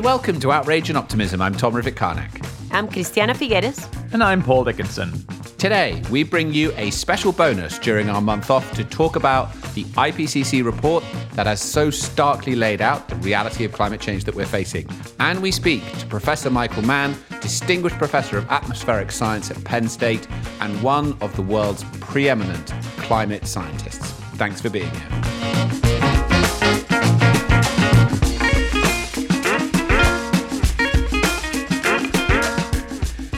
and welcome to Outrage and Optimism. I'm Tom Rivett-Karnak. I'm Cristiana Figueres. And I'm Paul Dickinson. Today, we bring you a special bonus during our month off to talk about the IPCC report that has so starkly laid out the reality of climate change that we're facing. And we speak to Professor Michael Mann, Distinguished Professor of Atmospheric Science at Penn State and one of the world's preeminent climate scientists. Thanks for being here.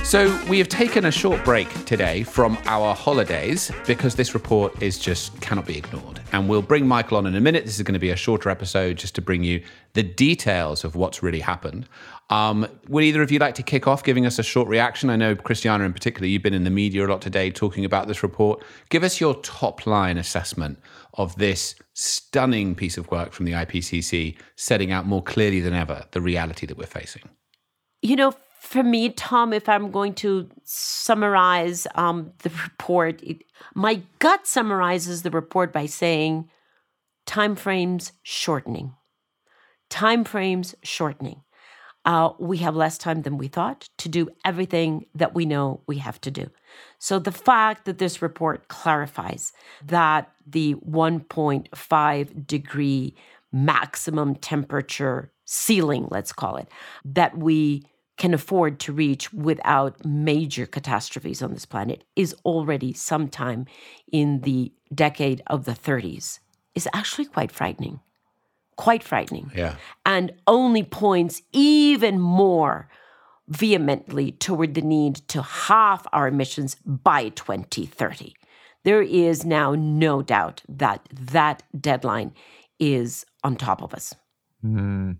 So we have taken a short break today from our holidays because this report is just cannot be ignored. And we'll bring Michael on in a minute. This is going to be a shorter episode just to bring you the details of what's really happened. Would either of you like to kick off giving us a short reaction? I know, Cristiana, in particular, you've been in the media a lot today talking about this report. Give us your top-line assessment of this stunning piece of work from the IPCC, setting out more clearly than ever the reality that we're facing. You know, for me, Tom, if I'm going to summarize the report, my gut summarizes the report by saying timeframes shortening. Timeframes shortening. We have less time than we thought to do everything that we know we have to do. So the fact that this report clarifies that the 1.5 degree maximum temperature ceiling, let's call it, that we can afford to reach without major catastrophes on this planet is already sometime in the decade of the 30s is actually quite frightening. Quite frightening. Yeah. And only points even more vehemently toward the need to halve our emissions by 2030. There is now no doubt that that deadline is on top of us. Mm.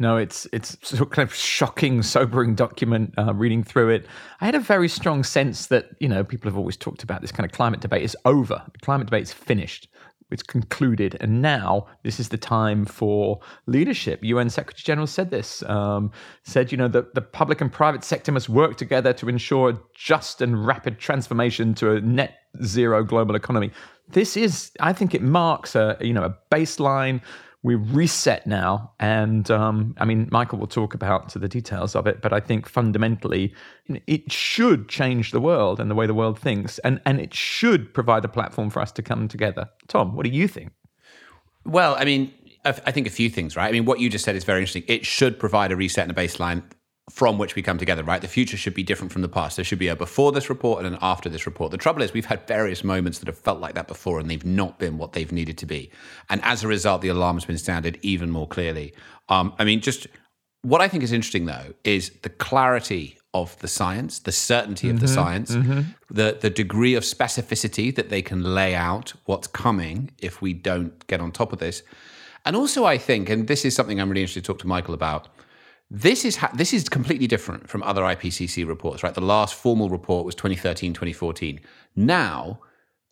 No, it's a kind of shocking, sobering document, reading through it. I had a very strong sense that, you know, people have always talked about this kind of climate debate is over. The climate debate is finished. It's concluded. And now this is the time for leadership. UN Secretary General said this, said, you know, that the public and private sector must work together to ensure a just and rapid transformation to a net zero global economy. This is, I think it marks a baseline. We reset now, and I mean, Michael will talk about the details of it, but I think fundamentally it should change the world and the way the world thinks, and it should provide a platform for us to come together. Tom, what do you think? Well, I mean, I think a few things, right? I mean, what you just said is very interesting. It should provide a reset and a baseline from which we come together, right? The future should be different from the past. There should be a before this report and an after this report. The trouble is we've had various moments that have felt like that before and they've not been what they've needed to be. And as a result, the alarm's been sounded even more clearly. I mean, just what I think is interesting, though, is the clarity of the science, the certainty of the science, the degree of specificity that they can lay out what's coming if we don't get on top of this. And also, I think, and this is something I'm really interested to talk to Michael about, This is completely different from other IPCC reports, right? The last formal report was 2013, 2014. Now,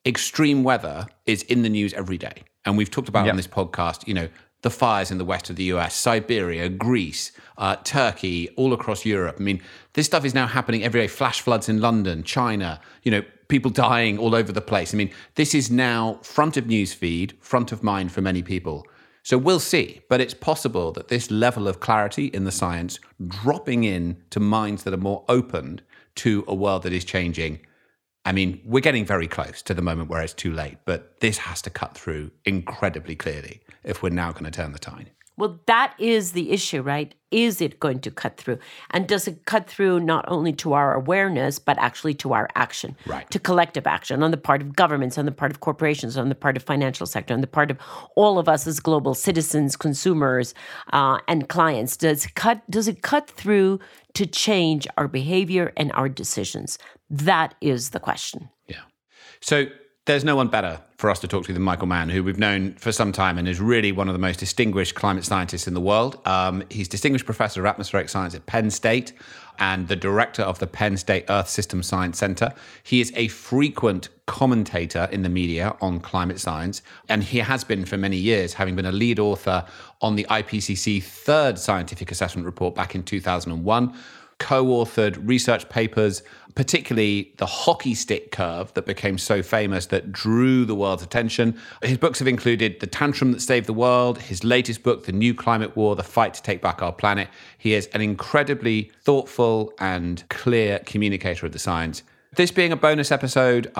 extreme weather is in the news every day. And we've talked about on this podcast, you know, the fires in the west of the US, Siberia, Greece, Turkey, all across Europe. I mean, this stuff is now happening every day. Flash floods in London, China, you know, people dying all over the place. I mean, this is now front of news feed, front of mind for many people. So we'll see, but it's possible that this level of clarity in the science dropping in to minds that are more open to a world that is changing. I mean, we're getting very close to the moment where it's too late, but this has to cut through incredibly clearly if we're now going to turn the tide. Well, that is the issue, right? Is it going to cut through? And does it cut through not only to our awareness, but actually to our action, right, to collective action on the part of governments, on the part of corporations, on the part of financial sector, on the part of all of us as global citizens, consumers, and clients? Does it cut through to change our behavior and our decisions? That is the question. Yeah. So there's no one better for us to talk to than Michael Mann, who we've known for some time and is really one of the most distinguished climate scientists in the world. He's Distinguished Professor of Atmospheric Science at Penn State and the director of the Penn State Earth System Science Center. He is a frequent commentator in the media on climate science, and he has been for many years, having been a lead author on the IPCC third scientific assessment report back in 2001, co-authored research papers particularly the hockey stick curve that became so famous that drew the world's attention. His books have included The Tantrum That Saved the World, his latest book, The New Climate War, The Fight to Take Back Our Planet. He is an incredibly thoughtful and clear communicator of the science. This being a bonus episode,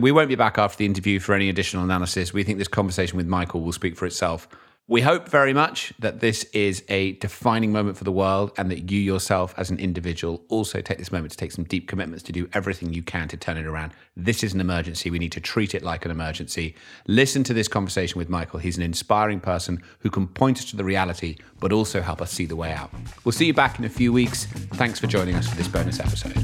we won't be back after the interview for any additional analysis. We think this conversation with Michael will speak for itself. We hope very much that this is a defining moment for the world and that you yourself as an individual also take this moment to take some deep commitments to do everything you can to turn it around. This is an emergency. We need to treat it like an emergency. Listen to this conversation with Michael. He's an inspiring person who can point us to the reality, but also help us see the way out. We'll see you back in a few weeks. Thanks for joining us for this bonus episode.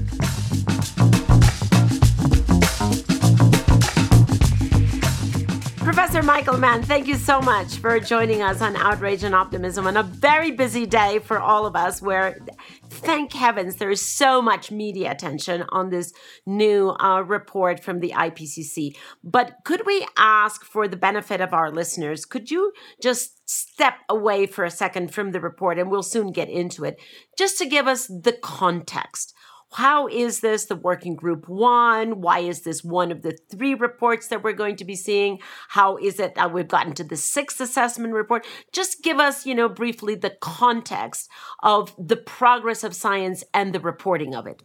Professor Michael Mann, thank you so much for joining us on Outrage and Optimism on a very busy day for all of us where, thank heavens, there is so much media attention on this new report from the IPCC. But could we ask, for the benefit of our listeners, could you just step away for a second from the report, and we'll soon get into it, just to give us the context? How is this the working group one? Why is this one of the three reports that we're going to be seeing? How is it that we've gotten to the sixth assessment report? Just give us, briefly the context of the progress of science and the reporting of it.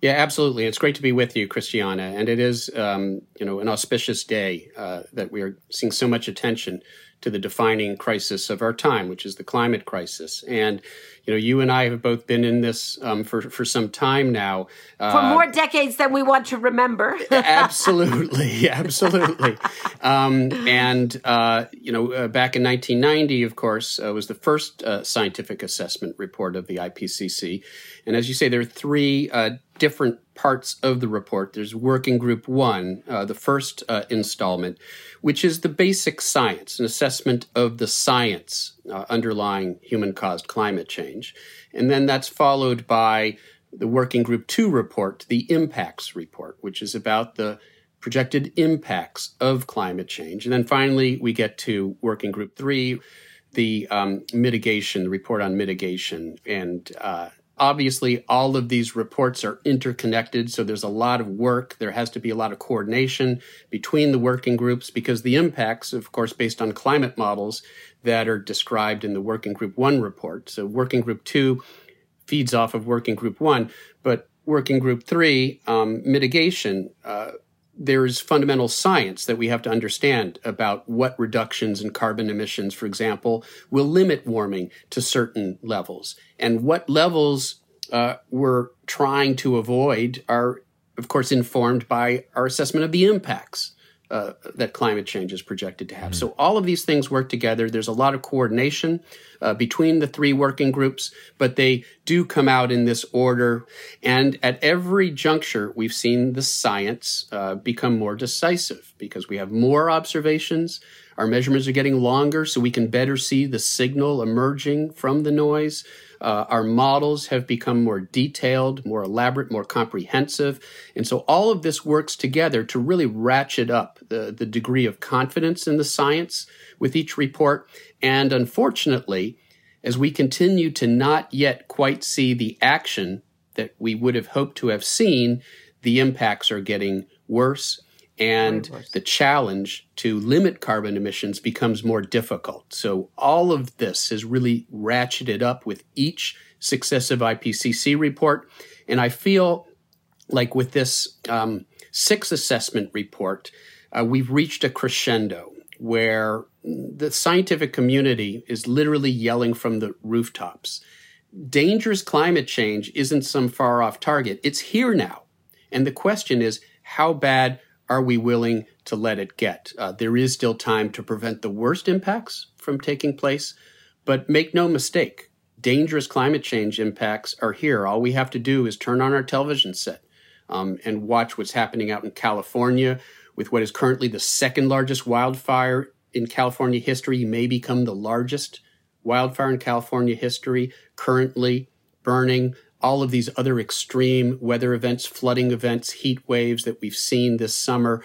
Yeah, absolutely. It's great to be with you, Cristiana. And it is, an auspicious day that we are seeing so much attention to the defining crisis of our time, which is the climate crisis. And, you and I have both been in this for some time now. For more decades than we want to remember. Absolutely. Back in 1990, of course, was the first scientific assessment report of the IPCC. And as you say, there are three different parts of the report. There's Working Group 1, the first installment, which is the basic science, an assessment of the science underlying human-caused climate change. And then that's followed by the Working Group 2 report, the Impacts Report, which is about the projected impacts of climate change. And then finally, we get to Working Group 3, the mitigation, the report on mitigation. And obviously, all of these reports are interconnected, so there's a lot of work. There has to be a lot of coordination between the working groups because the impacts, of course, based on climate models that are described in the Working Group 1 report. So Working Group 2 feeds off of Working Group 1, but Working Group 3, mitigation, there is fundamental science that we have to understand about what reductions in carbon emissions, for example, will limit warming to certain levels. And what levels we're trying to avoid are, of course, informed by our assessment of the impacts that climate change is projected to have. Mm-hmm. So all of these things work together. There's a lot of coordination between the three working groups, but they do come out in this order. And at every juncture, we've seen the science become more decisive because we have more observations. Our measurements are getting longer, so we can better see the signal emerging from the noise. Our models have become more detailed, more elaborate, more comprehensive. And so all of this works together to really ratchet up the degree of confidence in the science with each report. And unfortunately, as we continue to not yet quite see the action that we would have hoped to have seen, the impacts are getting worse. And the challenge to limit carbon emissions becomes more difficult. So all of this is really ratcheted up with each successive IPCC report. And I feel like with this sixth assessment report, we've reached a crescendo where the scientific community is literally yelling from the rooftops. Dangerous climate change isn't some far-off target. It's here now. And the question is, how bad are we willing to let it get? There is still time to prevent the worst impacts from taking place, but make no mistake, dangerous climate change impacts are here. All we have to do is turn on our television set and watch what's happening out in California with what is currently the second largest wildfire in California history, may become the largest wildfire in California history, currently burning. All of these other extreme weather events, flooding events, heat waves that we've seen this summer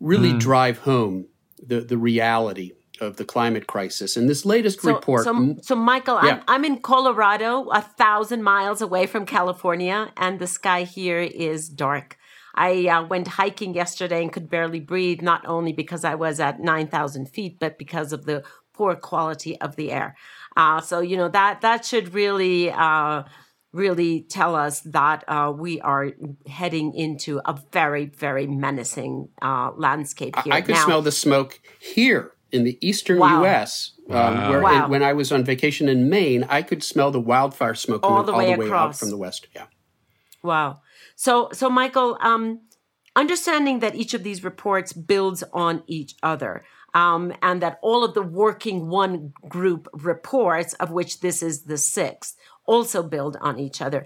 really drive home the reality of the climate crisis. And this latest report... So Michael, yeah. I'm in Colorado, 1,000 miles away from California, and the sky here is dark. I went hiking yesterday and could barely breathe, not only because I was at 9,000 feet, but because of the poor quality of the air. So, you know, that should really... really tell us that we are heading into a very, very menacing landscape here. I could smell the smoke here in the eastern U.S. When I was on vacation in Maine, I could smell the wildfire smoke all the way out from the west. Yeah. Wow. So Michael, understanding that each of these reports builds on each other, and that all of the Working One Group reports, of which this is the sixth, also build on each other.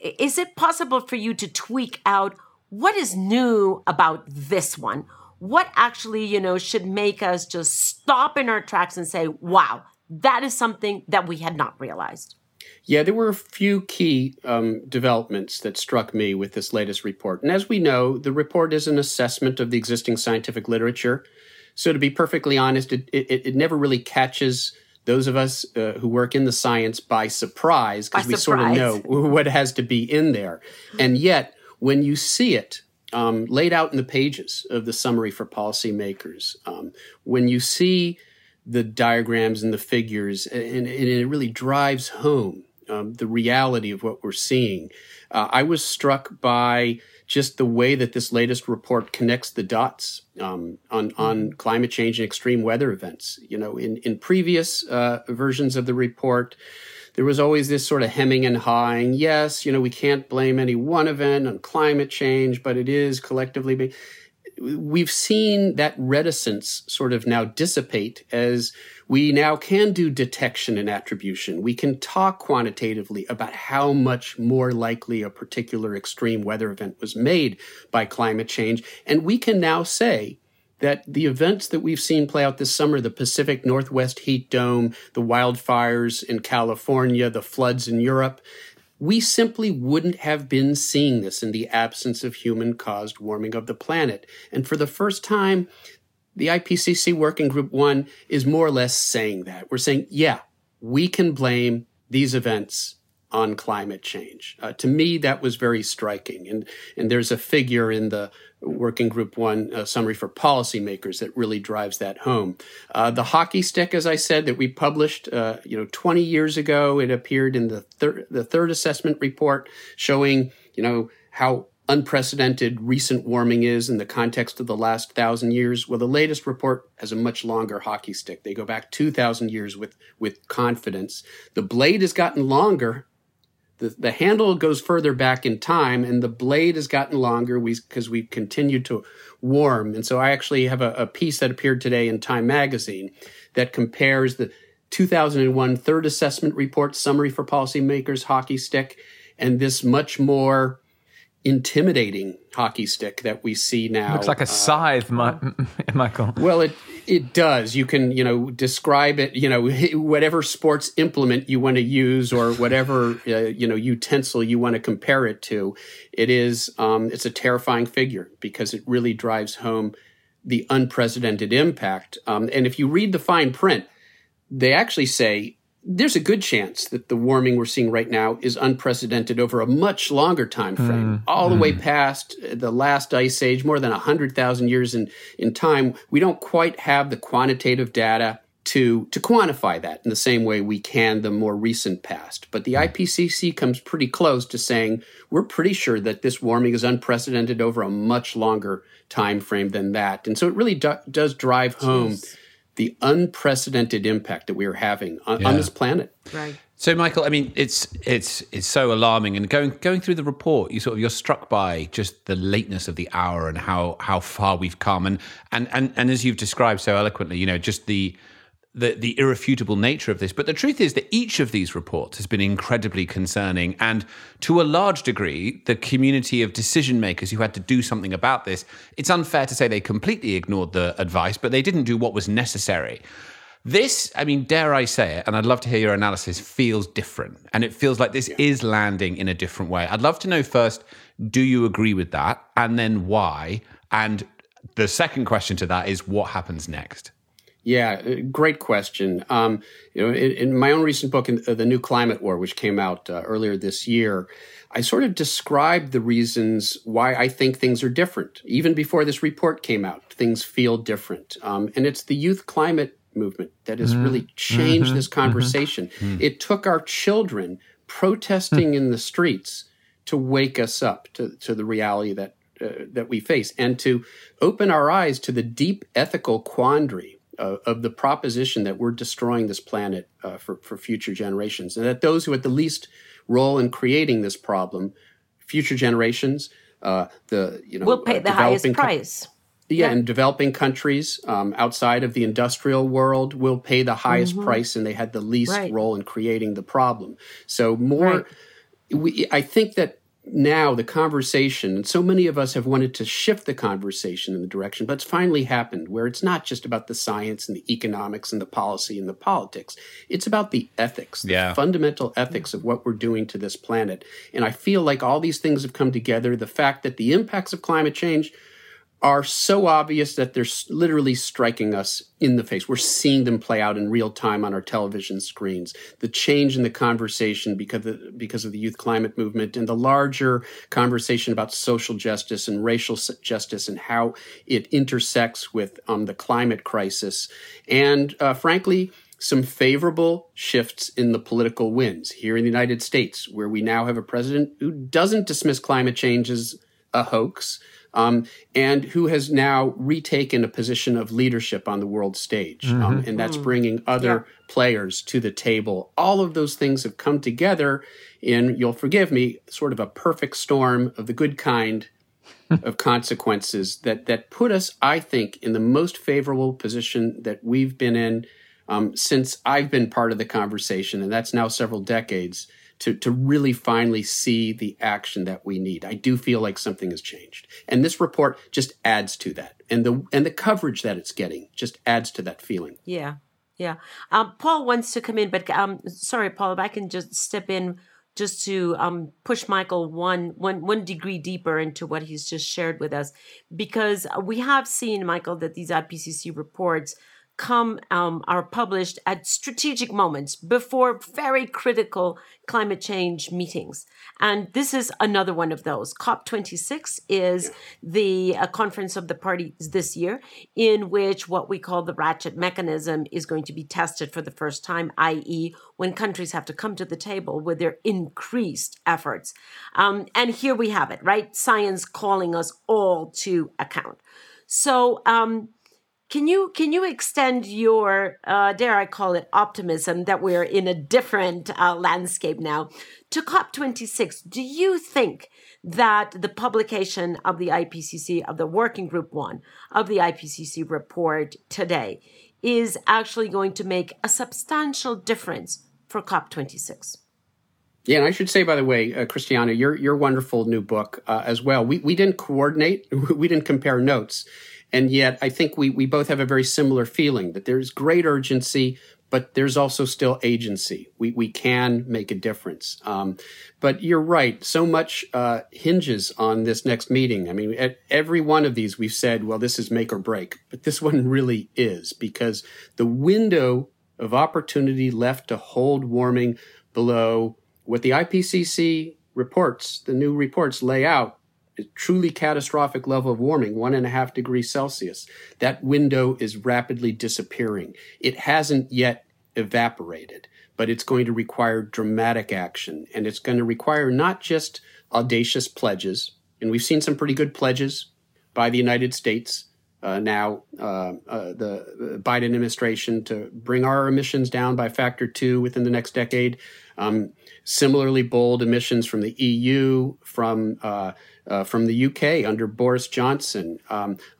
Is it possible for you to tweak out what is new about this one? What actually, you know, should make us just stop in our tracks and say, wow, that is something that we had not realized? Yeah, there were a few key developments that struck me with this latest report. And as we know, the report is an assessment of the existing scientific literature. So to be perfectly honest, it never really catches those of us who work in the science by surprise, because we sort of know what has to be in there. And yet, when you see it laid out in the pages of the summary for policymakers, when you see the diagrams and the figures, and it really drives home the reality of what we're seeing, I was struck by just the way that this latest report connects the dots on climate change and extreme weather events. You know, in previous versions of the report, there was always this sort of hemming and hawing. Yes, you know, we can't blame any one event on climate change, but it is collectively. We've seen that reticence sort of now dissipate as we now can do detection and attribution. We can talk quantitatively about how much more likely a particular extreme weather event was made by climate change. And we can now say that the events that we've seen play out this summer, the Pacific Northwest heat dome, the wildfires in California, the floods in Europe, we simply wouldn't have been seeing this in the absence of human-caused warming of the planet. And for the first time, the IPCC Working Group 1 is more or less saying that. We're saying, yeah, we can blame these events on climate change. To me, that was very striking. And there's a figure in the Working Group 1 summary for policymakers that really drives that home. The hockey stick, as I said, that we published 20 years ago, it appeared in the third assessment report showing, you know, how unprecedented recent warming is in the context of the last 1,000 years. Well, the latest report has a much longer hockey stick. They go back 2,000 years with confidence. The blade has gotten longer. The handle goes further back in time, and the blade has gotten longer because we've continued to warm. And so I actually have a piece that appeared today in Time magazine that compares the 2001 third assessment report summary for policymakers hockey stick and this much more intimidating hockey stick that we see now. Looks like a scythe, Michael. Well, it does. You can, describe it, whatever sports implement you want to use or whatever, utensil you want to compare it to. It is, it's a terrifying figure because it really drives home the unprecedented impact. And if you read the fine print, they actually say, there's a good chance that the warming we're seeing right now is unprecedented over a much longer time frame, all the way past the last ice age, more than 100,000 years in time. We don't quite have the quantitative data to quantify that in the same way we can the more recent past. But the IPCC comes pretty close to saying, we're pretty sure that this warming is unprecedented over a much longer time frame than that. And so it really does drive home the unprecedented impact that we are having on this planet. Right. So, Michael, I mean, it's so alarming. And going through the report, you're struck by just the lateness of the hour and how far we've come. And as you've described so eloquently, just the irrefutable nature of this. But the truth is that each of these reports has been incredibly concerning. And to a large degree, the community of decision makers who had to do something about this, it's unfair to say they completely ignored the advice, but they didn't do what was necessary. This, I mean, dare I say it, and I'd love to hear your analysis, feels different. And it feels like this is landing in a different way. I'd love to know first, do you agree with that? And then why? And the second question to that is, what happens next? Yeah, great question. In my own recent book, The New Climate War, which came out earlier this year, I sort of described the reasons why I think things are different. Even before this report came out, things feel different. And it's the youth climate movement that has really changed this conversation. It took our children protesting in the streets to wake us up to the reality that we face and to open our eyes to the deep ethical quandary of the proposition that we're destroying this planet for future generations, and that those who had the least role in creating this problem, future generations, will pay the highest price. And developing countries outside of the industrial world will pay the highest price, and they had the least role in creating the problem. So I think that now the conversation, and so many of us have wanted to shift the conversation in the direction, but it's finally happened where it's not just about the science and the economics and the policy and the politics. It's about the ethics, the fundamental ethics of what we're doing to this planet. And I feel like all these things have come together. The fact that the impacts of climate change are so obvious that they're literally striking us in the face. We're seeing them play out in real time on our television screens. The change in the conversation because of the youth climate movement and the larger conversation about social justice and racial justice and how it intersects with the climate crisis. And frankly, some favorable shifts in the political winds here in the United States, where we now have a president who doesn't dismiss climate change as a hoax, and who has now retaken a position of leadership on the world stage. And that's bringing other players to the table. All of those things have come together in, you'll forgive me, sort of a perfect storm of the good kind of consequences that put us, I think, in the most favorable position that we've been in since I've been part of the conversation, and that's now several decades, to really finally see the action that we need. I do feel like something has changed. And this report just adds to that. And the coverage that it's getting just adds to that feeling. Yeah, yeah. Paul wants to come in, but sorry, Paul, if I can just step in just to push Michael one degree deeper into what he's just shared with us. Because we have seen, Michael, that these IPCC reports are published at strategic moments before very critical climate change meetings. And this is another one of those. COP26 is the conference of the parties this year, in which what we call the ratchet mechanism is going to be tested for the first time, i.e., when countries have to come to the table with their increased efforts. And here we have it, right? Science calling us all to account. So, can you extend your, dare I call it, optimism that we're in a different landscape now to COP26? Do you think that the publication of the IPCC, of the Working Group 1, of the IPCC report today is actually going to make a substantial difference for COP26? Yeah, and I should say, by the way, Cristiana, your wonderful new book as well. We didn't coordinate, we didn't compare notes. And yet I think we both have a very similar feeling that there's great urgency, but there's also still agency. We can make a difference. But you're right. So much hinges on this next meeting. I mean, at every one of these, we've said, well, this is make or break. But this one really is, because the window of opportunity left to hold warming below what the IPCC reports, the new reports lay out, a truly catastrophic level of warming, 1.5 degrees Celsius. That window is rapidly disappearing. It hasn't yet evaporated, but it's going to require dramatic action. And it's going to require not just audacious pledges. And we've seen some pretty good pledges by the United States the Biden administration to bring our emissions down by factor 2 within the next decade. Similarly bold emissions from the EU, from the UK under Boris Johnson.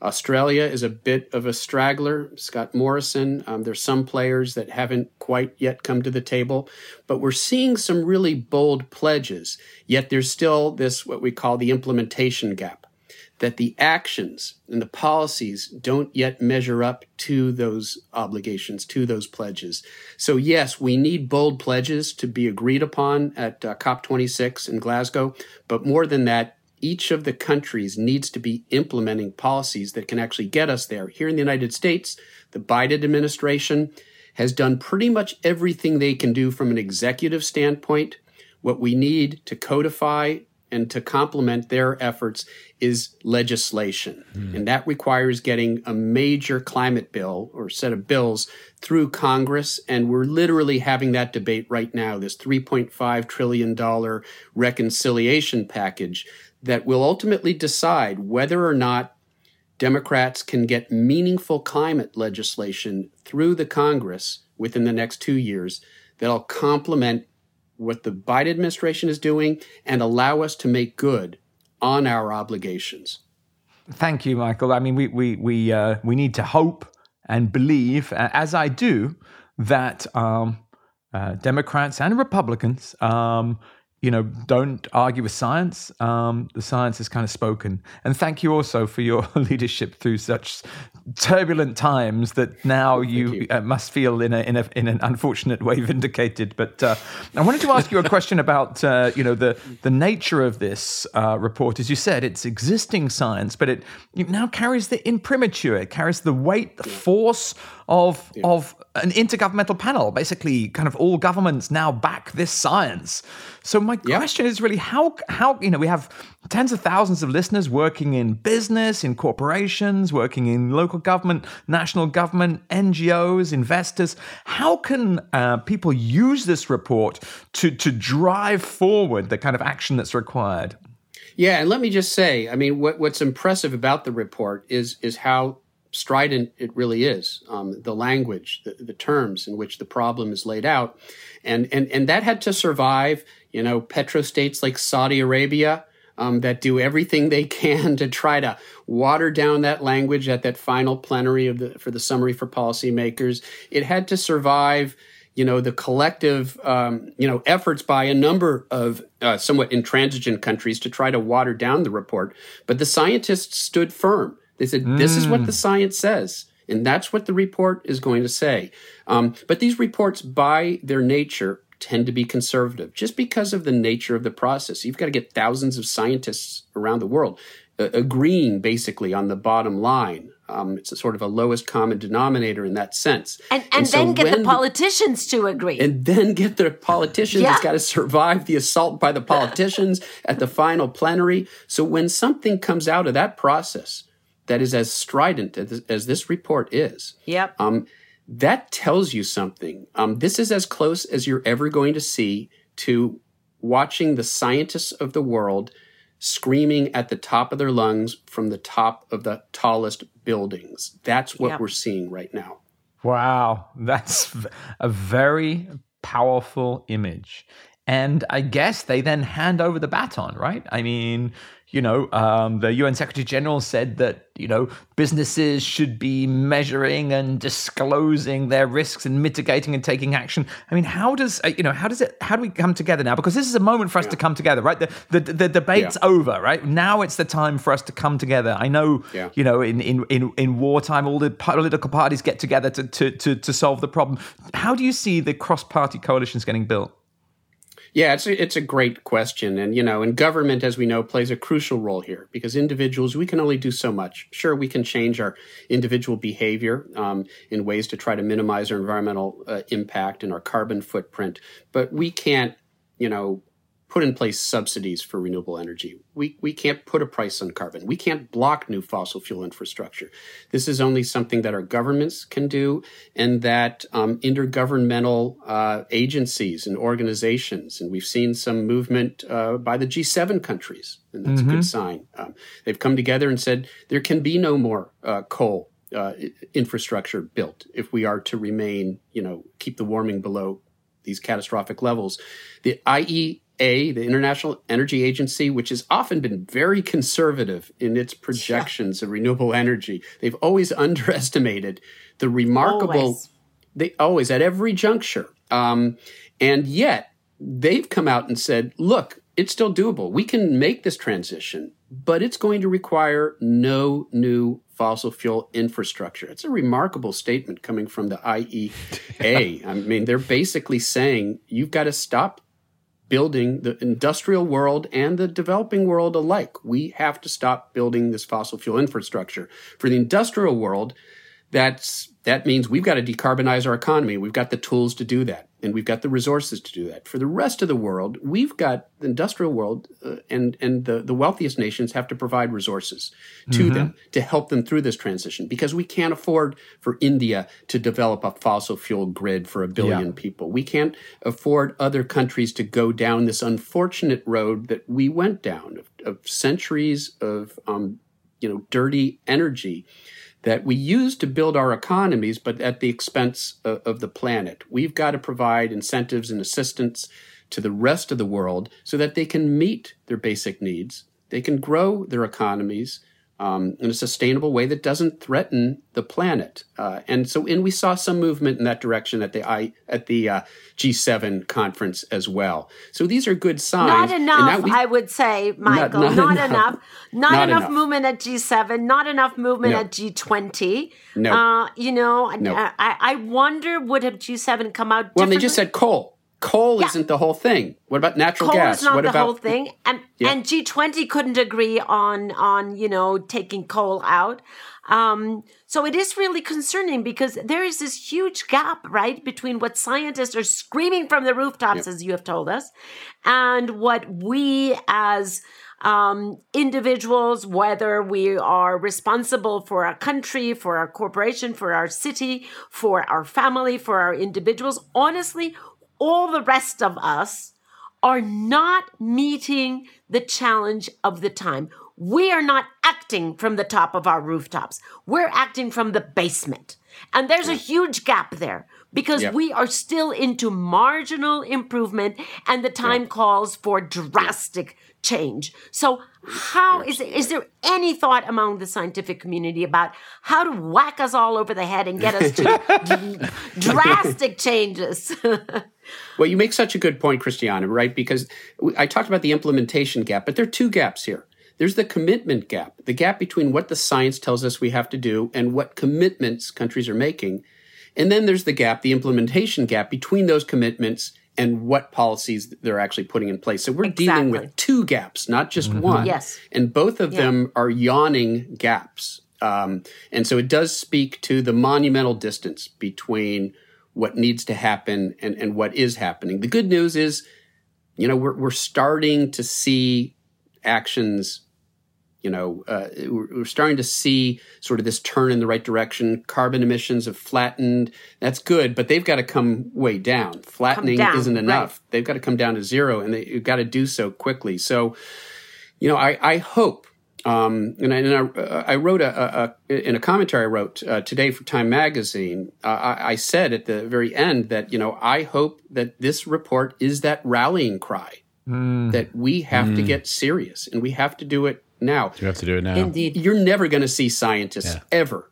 Australia is a bit of a straggler, Scott Morrison. There's some players that haven't quite yet come to the table, but we're seeing some really bold pledges, yet there's still this, what we call the implementation gap, that the actions and the policies don't yet measure up to those obligations, to those pledges. So yes, we need bold pledges to be agreed upon at COP26 in Glasgow, but more than that, each of the countries needs to be implementing policies that can actually get us there. Here in the United States, the Biden administration has done pretty much everything they can do from an executive standpoint. What we need to codify and to complement their efforts is legislation. And that requires getting a major climate bill or set of bills through Congress. And we're literally having that debate right now, this $3.5 trillion reconciliation package that will ultimately decide whether or not Democrats can get meaningful climate legislation through the Congress within the next 2 years that'll complement what the Biden administration is doing and allow us to make good on our obligations. Thank you, Michael. I mean, we need to hope and believe, as I do, that Democrats and Republicans, don't argue with science. The science has kind of spoken. And thank you also for your leadership through such turbulent times that now you must feel in an unfortunate way vindicated. But I wanted to ask you a question about the nature of this report. As you said, it's existing science, but it now carries the imprimatur. It carries the weight, the force of an intergovernmental panel. Basically, kind of all governments now back this science. So my question is really how we have tens of thousands of listeners working in business, in corporations, working in local government, national government, NGOs, investors. How can people use this report to drive forward the kind of action that's required? Yeah, and let me just say, I mean, what's impressive about the report is how strident it really is, the language, the terms in which the problem is laid out. And that had to survive, petrostates like Saudi Arabia that do everything they can to try to water down that language at that final plenary for the summary for policymakers. It had to survive, the collective, efforts by a number of somewhat intransigent countries to try to water down the report. But the scientists stood firm. They said, this is what the science says, and that's what the report is going to say. But these reports, by their nature, tend to be conservative just because of the nature of the process. You've got to get thousands of scientists around the world agreeing, basically, on the bottom line. It's a sort of a lowest common denominator in that sense. And then get the politicians. Yeah. It's got to survive the assault by the politicians at the final plenary. So when something comes out of that process that is as strident as this report is, that tells you something. This is as close as you're ever going to see to watching the scientists of the world screaming at the top of their lungs from the top of the tallest buildings. That's what we're seeing right now. Wow, that's a very powerful image. And I guess they then hand over the baton, right? I mean, the UN Secretary General said that, businesses should be measuring and disclosing their risks and mitigating and taking action. I mean, how do we come together now? Because this is a moment for us to come together, right? The debate's over, right? Now it's the time for us to come together. I know, in wartime, all the political parties get together to solve the problem. How do you see the cross-party coalitions getting built? Yeah, it's a great question. And, and government, as we know, plays a crucial role here because individuals, we can only do so much. Sure, we can change our individual behavior in ways to try to minimize our environmental impact and our carbon footprint, but we can't, put in place subsidies for renewable energy. We can't put a price on carbon. We can't block new fossil fuel infrastructure. This is only something that our governments can do and that intergovernmental agencies and organizations, and we've seen some movement by the G7 countries, and that's a good sign. They've come together and said there can be no more coal infrastructure built if we are to remain, keep the warming below these catastrophic levels. The IEA, the International Energy Agency, which has often been very conservative in its projections of renewable energy. They've always underestimated the remarkable... Always, at every juncture. And yet, they've come out and said, look, it's still doable. We can make this transition, but it's going to require no new fossil fuel infrastructure. It's a remarkable statement coming from the IEA. I mean, they're basically saying, you've got to stop building the industrial world and the developing world alike. We have to stop building this fossil fuel infrastructure. For the industrial world, that means we've got to decarbonize our economy. We've got the tools to do that, and we've got the resources to do that. For the rest of the world, we've got the industrial world and the wealthiest nations have to provide resources to them to help them through this transition, because we can't afford for India to develop a fossil fuel grid for 1 billion people. We can't afford other countries to go down this unfortunate road that we went down of centuries of dirty energy that we use to build our economies, but at the expense of the planet. We've got to provide incentives and assistance to the rest of the world so that they can meet their basic needs. They can grow their economies in a sustainable way that doesn't threaten the planet. And we saw some movement in that direction at the G7 conference as well. So these are good signs. Not enough, I would say, Michael. Not enough. Not enough movement at G7. Not enough movement at G20. No. I wonder, would have G7 come out differently? Well, they just said coal. Coal isn't the whole thing. What about natural gas? Coal is not the whole thing. And G20 couldn't agree on taking coal out. So it is really concerning, because there is this huge gap, right, between what scientists are screaming from the rooftops, as you have told us, and what we as individuals, whether we are responsible for our country, for our corporation, for our city, for our family, for our individuals, honestly, all the rest of us are not meeting the challenge of the time. We are not acting from the top of our rooftops. We're acting from the basement. And there's a huge gap there, because we are still into marginal improvement, and the time calls for drastic change. So how is there any thought among the scientific community about how to whack us all over the head and get us to drastic changes? Well, you make such a good point, Cristiana, right? Because I talked about the implementation gap, but there are two gaps here. There's the commitment gap, the gap between what the science tells us we have to do and what commitments countries are making. And then there's the gap, the implementation gap, between those commitments and what policies they're actually putting in place. So we're dealing with two gaps, not just one. Yes. And both of them are yawning gaps. And so it does speak to the monumental distance between what needs to happen and what is happening. The good news is, we're starting to see actions. We're starting to see sort of this turn in the right direction. Carbon emissions have flattened. That's good, but they've got to come way down. Flattening isn't enough. Right. They've got to come down to zero, and they've got to do so quickly. So, I hope, and I wrote in a commentary I wrote today for Time Magazine, I said at the very end that, I hope that this report is that rallying cry, that we have to get serious, and we have to do it now. You have to do it now. Indeed. You're never going to see scientists ever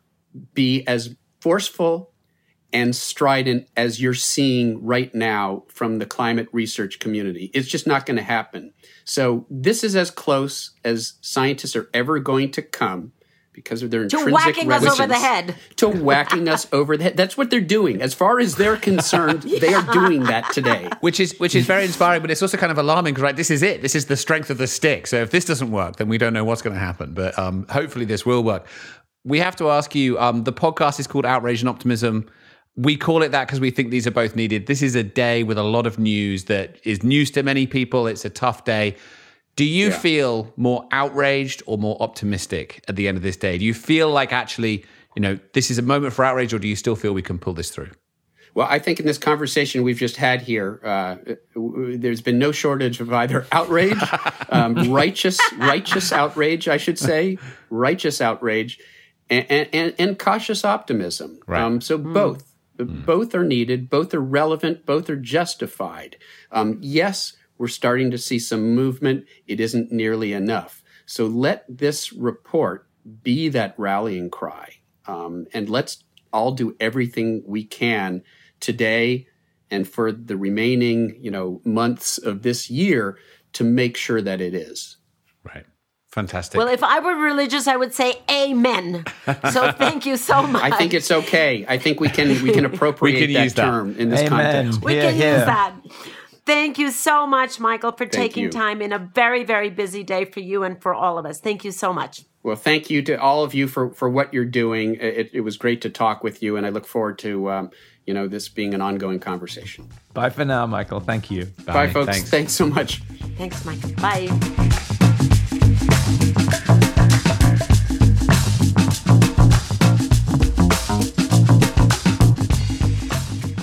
be as forceful and strident as you're seeing right now from the climate research community. It's just not going to happen. So this is as close as scientists are ever going to come, because of their intrinsic reticence. To whacking us over the head. That's what they're doing. As far as they're concerned, they are doing that today. Which is very inspiring, but it's also kind of alarming, because this is it. This is the strength of the stick. So if this doesn't work, then we don't know what's going to happen. But hopefully this will work. We have to ask you, the podcast is called Outrage and Optimism. We call it that because we think these are both needed. This is a day with a lot of news that is news to many people. It's a tough day. Do you feel more outraged or more optimistic at the end of this day? Do you feel like actually, this is a moment for outrage, or do you still feel we can pull this through? Well, I think in this conversation we've just had here, there's been no shortage of either outrage, righteous outrage, I should say, righteous outrage, and cautious optimism. Right. Both are needed, both are relevant, both are justified. Yes. We're starting to see some movement. It isn't nearly enough. So let this report be that rallying cry. And let's all do everything we can today and for the remaining, months of this year to make sure that it is. Right. Fantastic. Well, if I were religious, I would say amen. So thank you so much. I think it's okay. I think we can appropriate that term in this context. We can use that. Thank you so much, Michael, for taking time in a very, very busy day for you and for all of us. Thank you so much. Well, thank you to all of you for what you're doing. It was great to talk with you, and I look forward to this being an ongoing conversation. Bye for now, Michael. Thank you. Bye, folks. Thanks so much. Thanks, Michael. Bye.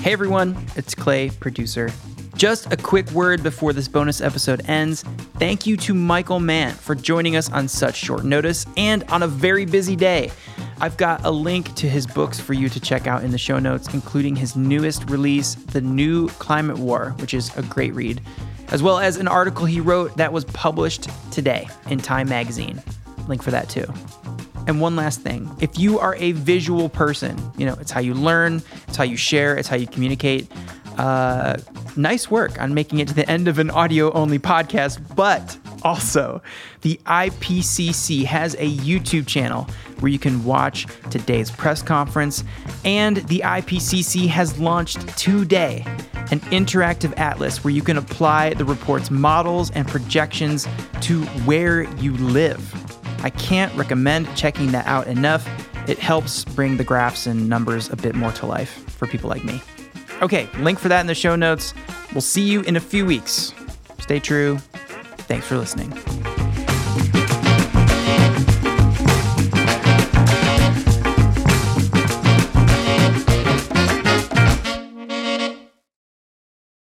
Hey, everyone. It's Clay, producer. Just a quick word before this bonus episode ends. Thank you to Michael Mann for joining us on such short notice and on a very busy day. I've got a link to his books for you to check out in the show notes, including his newest release, The New Climate War, which is a great read, as well as an article he wrote that was published today in Time magazine. Link for that too. And one last thing, if you are a visual person, it's how you learn, it's how you share, it's how you communicate. Nice work on making it to the end of an audio-only podcast, but also the IPCC has a YouTube channel where you can watch today's press conference, and the IPCC has launched today an interactive atlas where you can apply the report's models and projections to where you live. I can't recommend checking that out enough. It helps bring the graphs and numbers a bit more to life for people like me. Okay, link for that in the show notes. We'll see you in a few weeks. Stay true. Thanks for listening.